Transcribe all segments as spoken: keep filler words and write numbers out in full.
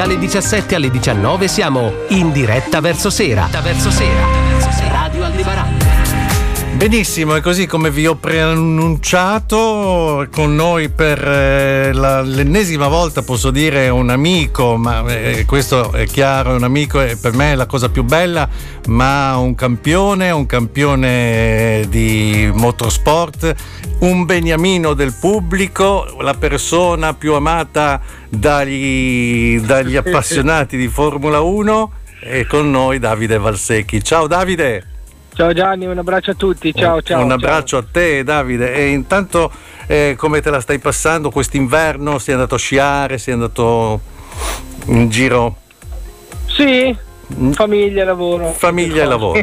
Dalle diciassette alle diciannove siamo in diretta verso sera. Verso sera. Radio Aldebaran. Benissimo, e così come vi ho preannunciato, con noi per eh, la, l'ennesima volta, posso dire, un amico, ma eh, questo è chiaro, un amico è per me la cosa più bella, ma un campione, un campione di motorsport, un beniamino del pubblico, la persona più amata dagli, dagli appassionati di Formula uno, e con noi Davide Valsecchi. Ciao Davide! Ciao Gianni, un abbraccio a tutti, ciao ciao. Un abbraccio ciao. A te Davide, e intanto eh, come te la stai passando quest'inverno? Sei andato a sciare, sei andato in giro? Sì, famiglia e lavoro. Famiglia e lavoro,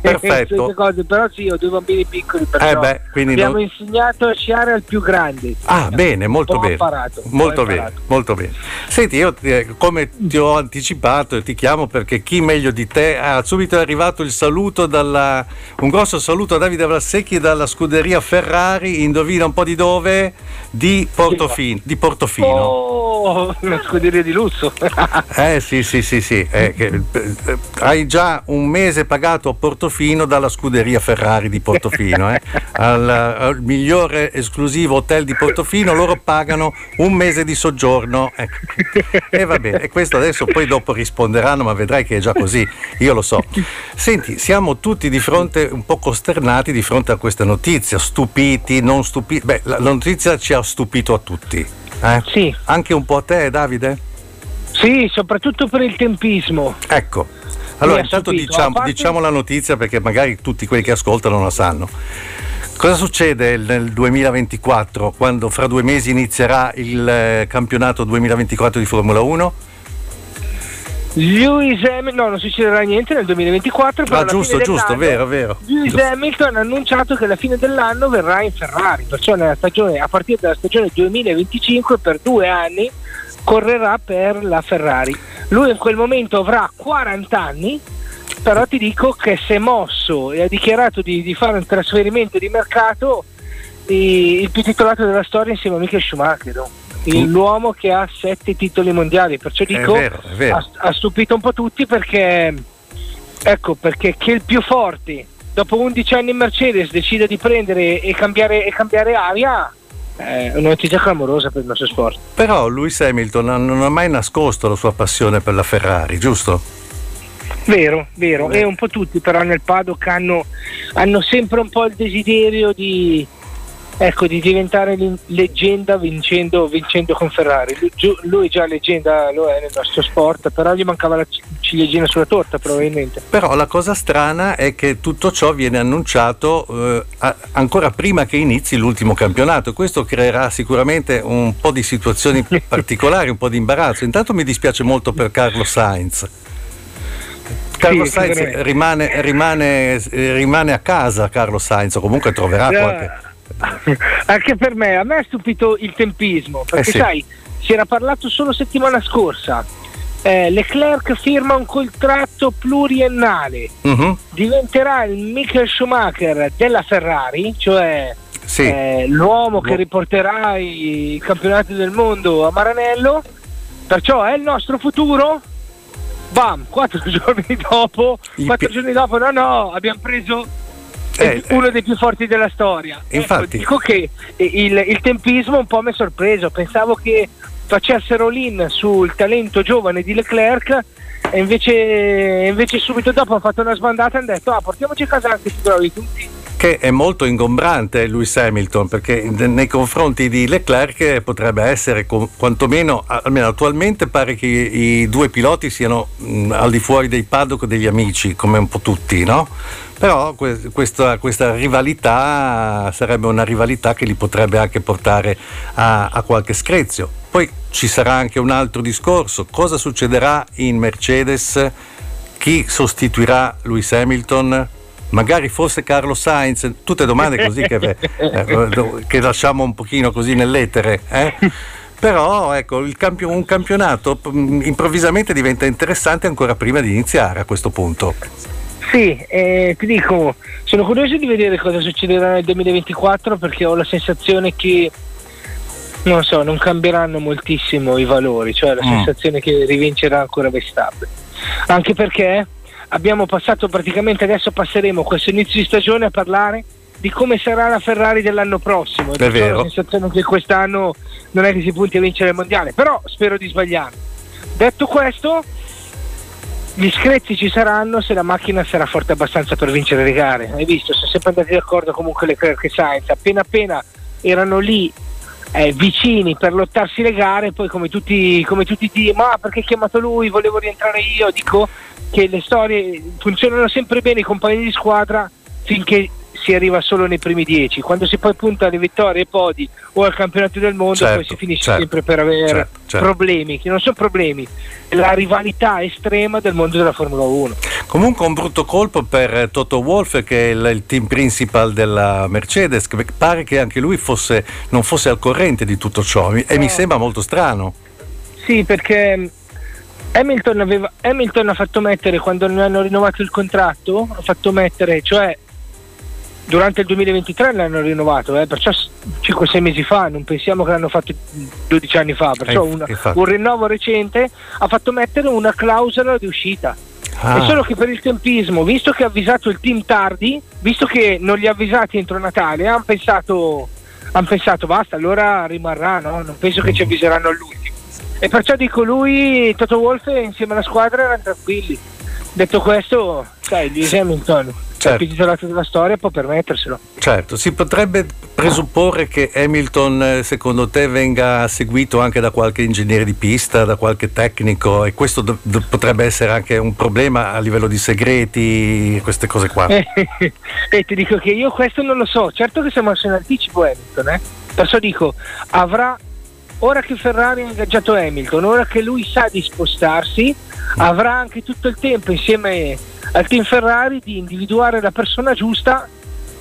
perfetto. Cose, però sì, ho due bambini piccoli, perciò eh beh, quindi abbiamo non... insegnato a sciare al più grande. Ah, bene, molto bene. Imparato, molto bene, molto bene. Senti, io ti, come ti ho anticipato, ti chiamo perché chi meglio di te ha ah, subito è arrivato il saluto dalla un grosso saluto a Davide Valsecchi dalla scuderia Ferrari, indovina un po' di dove? Di Portofino, di Portofino. Oh, una scuderia di lusso. Eh sì, sì, sì, sì, eh, che, hai già un mese pagato a Portofino dalla scuderia Ferrari di Portofino, eh? al, al migliore esclusivo hotel di Portofino loro pagano un mese di soggiorno, eh. E va bene, e questo adesso poi dopo risponderanno, ma vedrai che è già così, io lo so. Senti, siamo tutti di fronte, un po' costernati di fronte a questa notizia, stupiti, non stupiti. Beh, la notizia ci ha stupito a tutti, eh? Sì. Anche un po' a te Davide? Sì, soprattutto per il tempismo. Ecco, allora intanto diciamo, parte... diciamo la notizia perché magari tutti quelli che ascoltano non la sanno. Cosa succede nel duemilaventiquattro, quando fra due mesi inizierà il campionato duemilaventiquattro di Formula uno? Lewis Hamilton, no, non succederà niente nel duemilaventiquattro. Ah, giusto, giusto, vero, vero. Lewis Hamilton ha annunciato che alla fine dell'anno verrà in Ferrari, perciò nella stagione, a partire dalla stagione duemilaventicinque per due anni correrà per la Ferrari. Lui in quel momento avrà quaranta anni, però ti dico che si è mosso e ha dichiarato di, di fare un trasferimento di mercato, e il più titolato della storia insieme a Michael Schumacher, il, l'uomo che ha sette titoli mondiali, perciò dico è vero, è vero. Ha, ha stupito un po' tutti, perché ecco perché che il più forte dopo undici anni in Mercedes decida di prendere e cambiare, e cambiare aria. È una notizia clamorosa per il nostro sport. Però Lewis Hamilton non ha mai nascosto la sua passione per la Ferrari, giusto? Vero, vero. Beh. E un po' tutti però nel paddock hanno, hanno sempre un po' il desiderio di, ecco, di diventare leggenda vincendo, vincendo con Ferrari. Lui già leggenda lo è nel nostro sport, però gli mancava la ciliegina sulla torta probabilmente. Però la cosa strana è che tutto ciò viene annunciato eh, a, ancora prima che inizi l'ultimo campionato. Questo creerà sicuramente un po' di situazioni particolari, un po' di imbarazzo. Intanto mi dispiace molto per Carlo Sainz. Carlo sì, Sainz rimane, rimane, rimane a casa. Carlo Sainz comunque troverà yeah. qualche... Anche per me, a me ha stupito il tempismo, perché eh sì. sai, si era parlato solo settimana scorsa. Eh, Leclerc firma un contratto pluriennale, uh-huh. diventerà il Michael Schumacher della Ferrari, cioè sì. eh, l'uomo che riporterà i campionati del mondo a Maranello, perciò è il nostro futuro. Bam, quattro giorni dopo, quattro giorni dopo, no, no, abbiamo preso. Eh, uno dei più forti della storia. Infatti, ecco, dico che il, il tempismo un po' mi ha sorpreso. Pensavo che facessero l'in sul talento giovane di Leclerc, e invece, invece subito dopo hanno fatto una sbandata e hanno detto: ah, portiamoci a casa anche tutti tutti. Che è molto ingombrante Lewis Hamilton, perché nei confronti di Leclerc potrebbe essere, quantomeno almeno attualmente pare che i due piloti siano mh, al di fuori dei paddock degli amici, come un po' tutti, no? Però questa, questa rivalità sarebbe una rivalità che li potrebbe anche portare a, a qualche screzio. Poi ci sarà anche un altro discorso: cosa succederà in Mercedes, chi sostituirà Lewis Hamilton, magari forse Carlo Sainz, tutte domande così che, eh, che lasciamo un pochino così nell'etere, eh? Però ecco, il campio, un campionato improvvisamente diventa interessante ancora prima di iniziare a questo punto. Sì, eh, ti dico, sono curioso di vedere cosa succederà nel duemilaventiquattro, perché ho la sensazione che non lo so, non cambieranno moltissimo i valori, cioè la mm. sensazione che rivincerà ancora Verstappen, anche perché abbiamo passato praticamente, adesso passeremo questo inizio di stagione a parlare di come sarà la Ferrari dell'anno prossimo. È vero, la sensazione che quest'anno non è che si punti a vincere il mondiale, però spero di sbagliarmi. Detto questo, gli screzi ci saranno se la macchina sarà forte abbastanza per vincere le gare. Hai visto, sono sempre andati d'accordo comunque Leclerc e Sainz, appena appena erano lì eh, vicini per lottarsi le gare, poi come tutti come tutti di ma perché chiamato lui, volevo rientrare io. Dico che le storie funzionano sempre bene, i compagni di squadra, finché si arriva solo nei primi dieci. Quando si poi punta alle vittorie, ai podi o al campionato del mondo, certo, poi si finisce certo, sempre per avere certo, certo. problemi che non sono problemi, la rivalità estrema del mondo della Formula uno. Comunque un brutto colpo per Toto Wolff, che è il, il team principal della Mercedes, che pare che anche lui fosse non fosse al corrente di tutto ciò, e eh. mi sembra molto strano. Sì, perché Hamilton aveva Hamilton ha fatto mettere, quando non hanno rinnovato il contratto, ha fatto mettere, cioè durante il duemilaventitré l'hanno rinnovato, eh, perciò cinque sei mesi fa, non pensiamo che l'hanno fatto dodici anni fa, perciò una, un rinnovo recente ha fatto mettere una clausola di uscita. Ah. È solo che per il tempismo, visto che ha avvisato il team tardi, visto che non li ha avvisati entro Natale, hanno pensato, han pensato basta, allora rimarrà, no? Non penso che mm. ci avviseranno all'ultimo. E perciò dico, lui, Toto Wolff, insieme alla squadra erano tranquilli. Detto questo, sai, gli Hamilton... Certo. Il titolato della storia può permetterselo. Certo, si potrebbe presupporre che Hamilton, secondo te, venga seguito anche da qualche ingegnere di pista, da qualche tecnico, e questo do- do- potrebbe essere anche un problema a livello di segreti, queste cose qua. E eh, eh, eh, ti dico che io questo non lo so. Certo che siamo in anticipo Hamilton, eh? Perciò dico, avrà, ora che Ferrari ha ingaggiato Hamilton, ora che lui sa di spostarsi, avrà anche tutto il tempo insieme al team Ferrari di individuare la persona giusta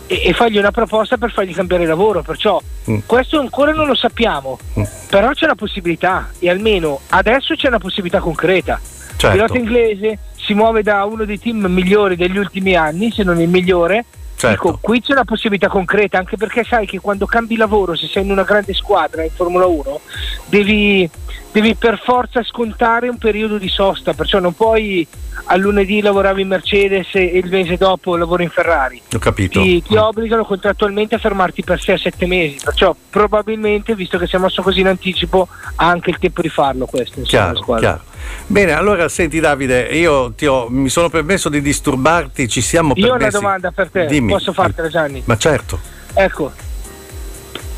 e, e fargli una proposta per fargli cambiare lavoro, perciò mm. questo ancora non lo sappiamo, mm. però c'è la possibilità, e almeno adesso c'è una possibilità concreta. Certo. Il pilota inglese si muove da uno dei team migliori degli ultimi anni, se non il migliore. Certo. Dico, qui c'è una possibilità concreta, anche perché sai che quando cambi lavoro, se sei in una grande squadra in Formula uno, devi, devi per forza scontare un periodo di sosta, perciò non puoi al lunedì lavorare in Mercedes e il mese dopo lavoro in Ferrari. Ho capito. Ti, ti obbligano contrattualmente a fermarti per sei a sette mesi, perciò probabilmente, visto che siamo così in anticipo, ha anche il tempo di farlo questo. Insomma, chiaro, chiaro. Bene, allora senti Davide, io ti ho, mi sono permesso di disturbarti, ci siamo permessi. Io ho una domanda per te. Dimmi. Posso fartela, Gianni? Ma certo. Ecco,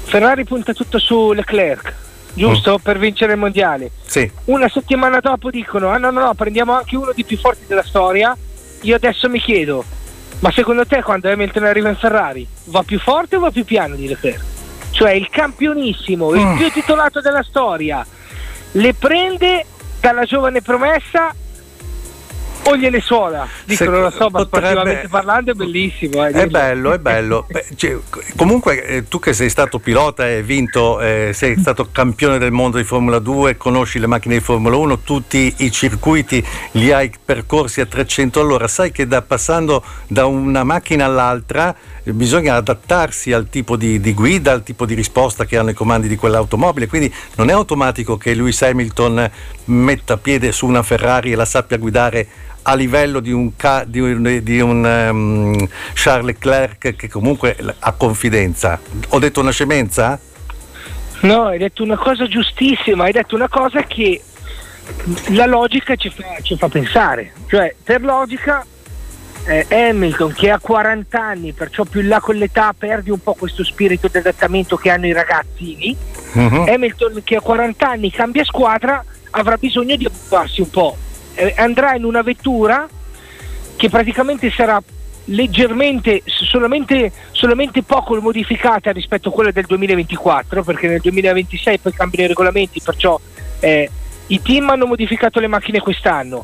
Ferrari punta tutto su Leclerc, giusto? Mm. Per vincere il mondiale. Sì. Una settimana dopo dicono, ah no no no, prendiamo anche uno dei più forti della storia. Io adesso mi chiedo, ma secondo te quando Hamilton arriva in Ferrari va più forte o va più piano di Leclerc? Cioè il campionissimo, mm. il più titolato della storia, le prende dalla giovane promessa o gliele suola? Dicono, non lo so, ma potrebbe... sportivamente parlando è bellissimo. Eh, è bello, è bello. Beh, cioè, comunque eh, tu che sei stato pilota e hai vinto, eh, sei stato campione del mondo di Formula due, conosci le macchine di Formula uno, tutti i circuiti li hai percorsi a trecento all'ora, sai che da, passando da una macchina all'altra bisogna adattarsi al tipo di, di guida, al tipo di risposta che hanno i comandi di quell'automobile, quindi non è automatico che Lewis Hamilton metta piede su una Ferrari e la sappia guidare a livello di un, di un, di un um, Charles Leclerc che comunque ha confidenza. Ho detto una scemenza? No, hai detto una cosa giustissima, hai detto una cosa che la logica ci fa, ci fa pensare, cioè per logica Eh, Hamilton, che ha quaranta anni, perciò più in là con l'età perdi un po' questo spirito di adattamento che hanno i ragazzini. Uh-huh. Hamilton che ha quaranta anni cambia squadra, avrà bisogno di adattarsi un po', eh, andrà in una vettura che praticamente sarà leggermente solamente, solamente poco modificata rispetto a quella del duemilaventiquattro, perché nel duemilaventisei poi cambiano i regolamenti, perciò eh, i team hanno modificato le macchine quest'anno.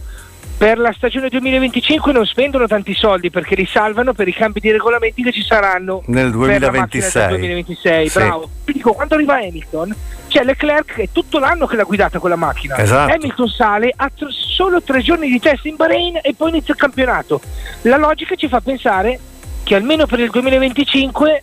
Per la stagione duemilaventicinque non spendono tanti soldi, perché li salvano per i cambi di regolamenti che ci saranno nel duemilaventisei. duemilaventisei Sì. Bravo. Dico, quando arriva Hamilton, c'è cioè Leclerc che è tutto l'anno che l'ha guidata quella macchina. Esatto. Hamilton sale, ha t- solo tre giorni di test in Bahrain e poi inizia il campionato. La logica ci fa pensare che almeno per il duemilaventicinque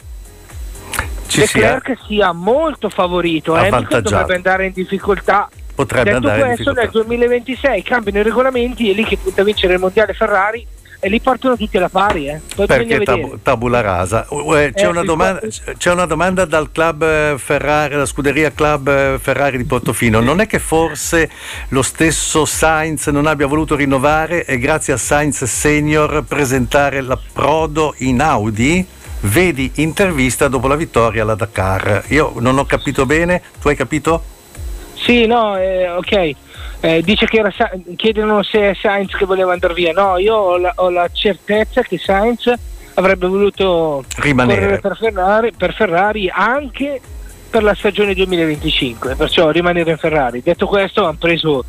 Ci Leclerc sia, sia molto favorito, Hamilton dovrebbe andare in difficoltà. Potrebbe Detto andare questo, in difficoltà. Nel duemilaventisei cambiano i regolamenti e lì che punta a vincere il mondiale Ferrari, e li partono tutti alla pari, eh. Poi perché tab- tabula rasa. C'è, eh, una domanda, c'è una domanda dal club Ferrari, la scuderia club Ferrari di Portofino: non è che forse lo stesso Sainz non abbia voluto rinnovare e grazie a Sainz Senior presentare l'approdo in Audi? Vedi intervista dopo la vittoria alla Dakar. Io non ho capito bene, tu hai capito? Sì, no, eh, ok. Eh, dice che era Sa- chiedono se è Sainz che voleva andare via. No, io ho la, ho la certezza che Sainz avrebbe voluto rimanere per Ferrari, per Ferrari anche per la stagione duemilaventicinque, perciò rimanere in Ferrari. Detto questo, hanno preso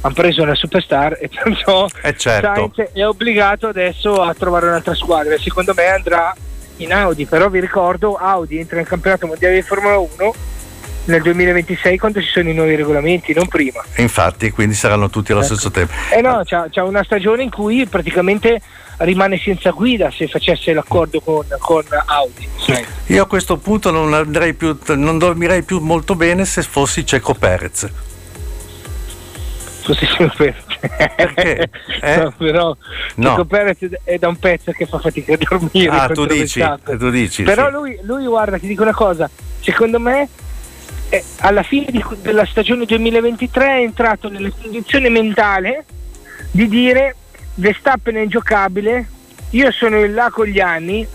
hanno preso una superstar e perciò eh certo. Sainz è obbligato adesso a trovare un'altra squadra. Secondo me andrà in Audi, però vi ricordo Audi entra nel campionato mondiale di Formula uno nel duemilaventisei quando ci sono i nuovi regolamenti, non prima. Infatti, quindi saranno tutti allo ecco. stesso tempo. Eh no, c'ha, c'ha una stagione in cui praticamente rimane senza guida se facesse l'accordo con, con Audi. Sì. Io a questo punto non andrei più, non dormirei più molto bene se fossi Checo Perez. Fossi Checo Perez. Perché? Eh? No, però no. Checo Perez è da un pezzo che fa fatica a dormire. Ah, tu dici, tu dici. Però sì. lui, lui, guarda, ti dico una cosa, secondo me alla fine di, della stagione duemilaventitré è entrato nella condizione mentale di dire: Verstappen è ingiocabile, io sono in là con gli anni,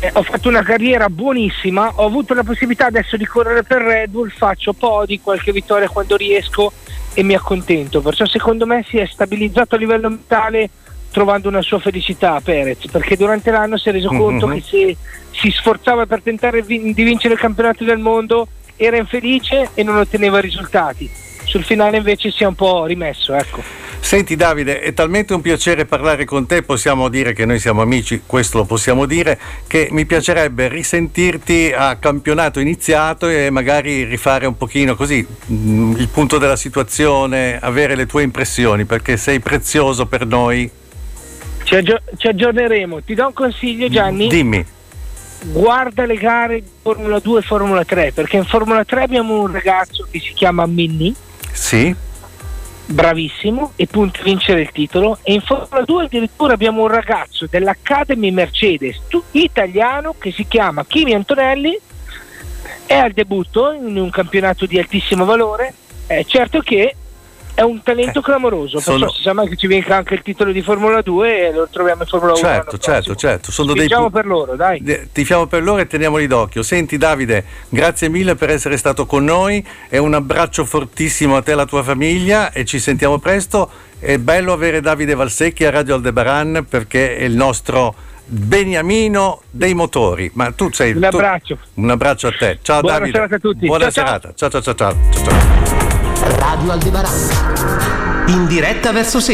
eh, ho fatto una carriera buonissima, ho avuto la possibilità adesso di correre per Red Bull, faccio podi, qualche vittoria quando riesco e mi accontento. Perciò secondo me si è stabilizzato a livello mentale, trovando una sua felicità a Perez, perché durante l'anno si è reso conto mm-hmm. che se si sforzava per tentare vi- di vincere il campionato del mondo era infelice e non otteneva risultati. Sul finale invece si è un po' rimesso, ecco. Senti Davide, è talmente un piacere parlare con te, possiamo dire che noi siamo amici, questo lo possiamo dire, che mi piacerebbe risentirti a campionato iniziato e magari rifare un pochino così il punto della situazione, avere le tue impressioni, perché sei prezioso per noi. Ci, aggi- ci aggiorneremo. Ti do un consiglio, Gianni. Dimmi. Guarda le gare di Formula due e Formula tre, perché in Formula tre abbiamo un ragazzo che si chiama Minni, sì, bravissimo, e punta a vincere il titolo, e in Formula due addirittura abbiamo un ragazzo dell'Academy Mercedes italiano che si chiama Kimi Antonelli, è al debutto in un campionato di altissimo valore, eh, certo che è un talento eh, clamoroso, sono... perciò si sa mai che ci vinca anche il titolo di Formula due e lo troviamo in Formula certo, uno. Certo, certo, certo. Sono dei pu... per loro, dai. De- tifiamo per loro e teniamoli d'occhio. Senti Davide, grazie mille per essere stato con noi, è un abbraccio fortissimo a te e alla tua famiglia e ci sentiamo presto. È bello avere Davide Valsecchi a Radio Aldebaran perché è il nostro beniamino dei motori. Ma tu sei un abbraccio. Tu... Un abbraccio a te. Ciao Buona Davide. Buona serata a tutti. Buona ciao, serata. Ciao ciao ciao ciao. ciao, ciao. Radio Aldebaran, in diretta verso sé.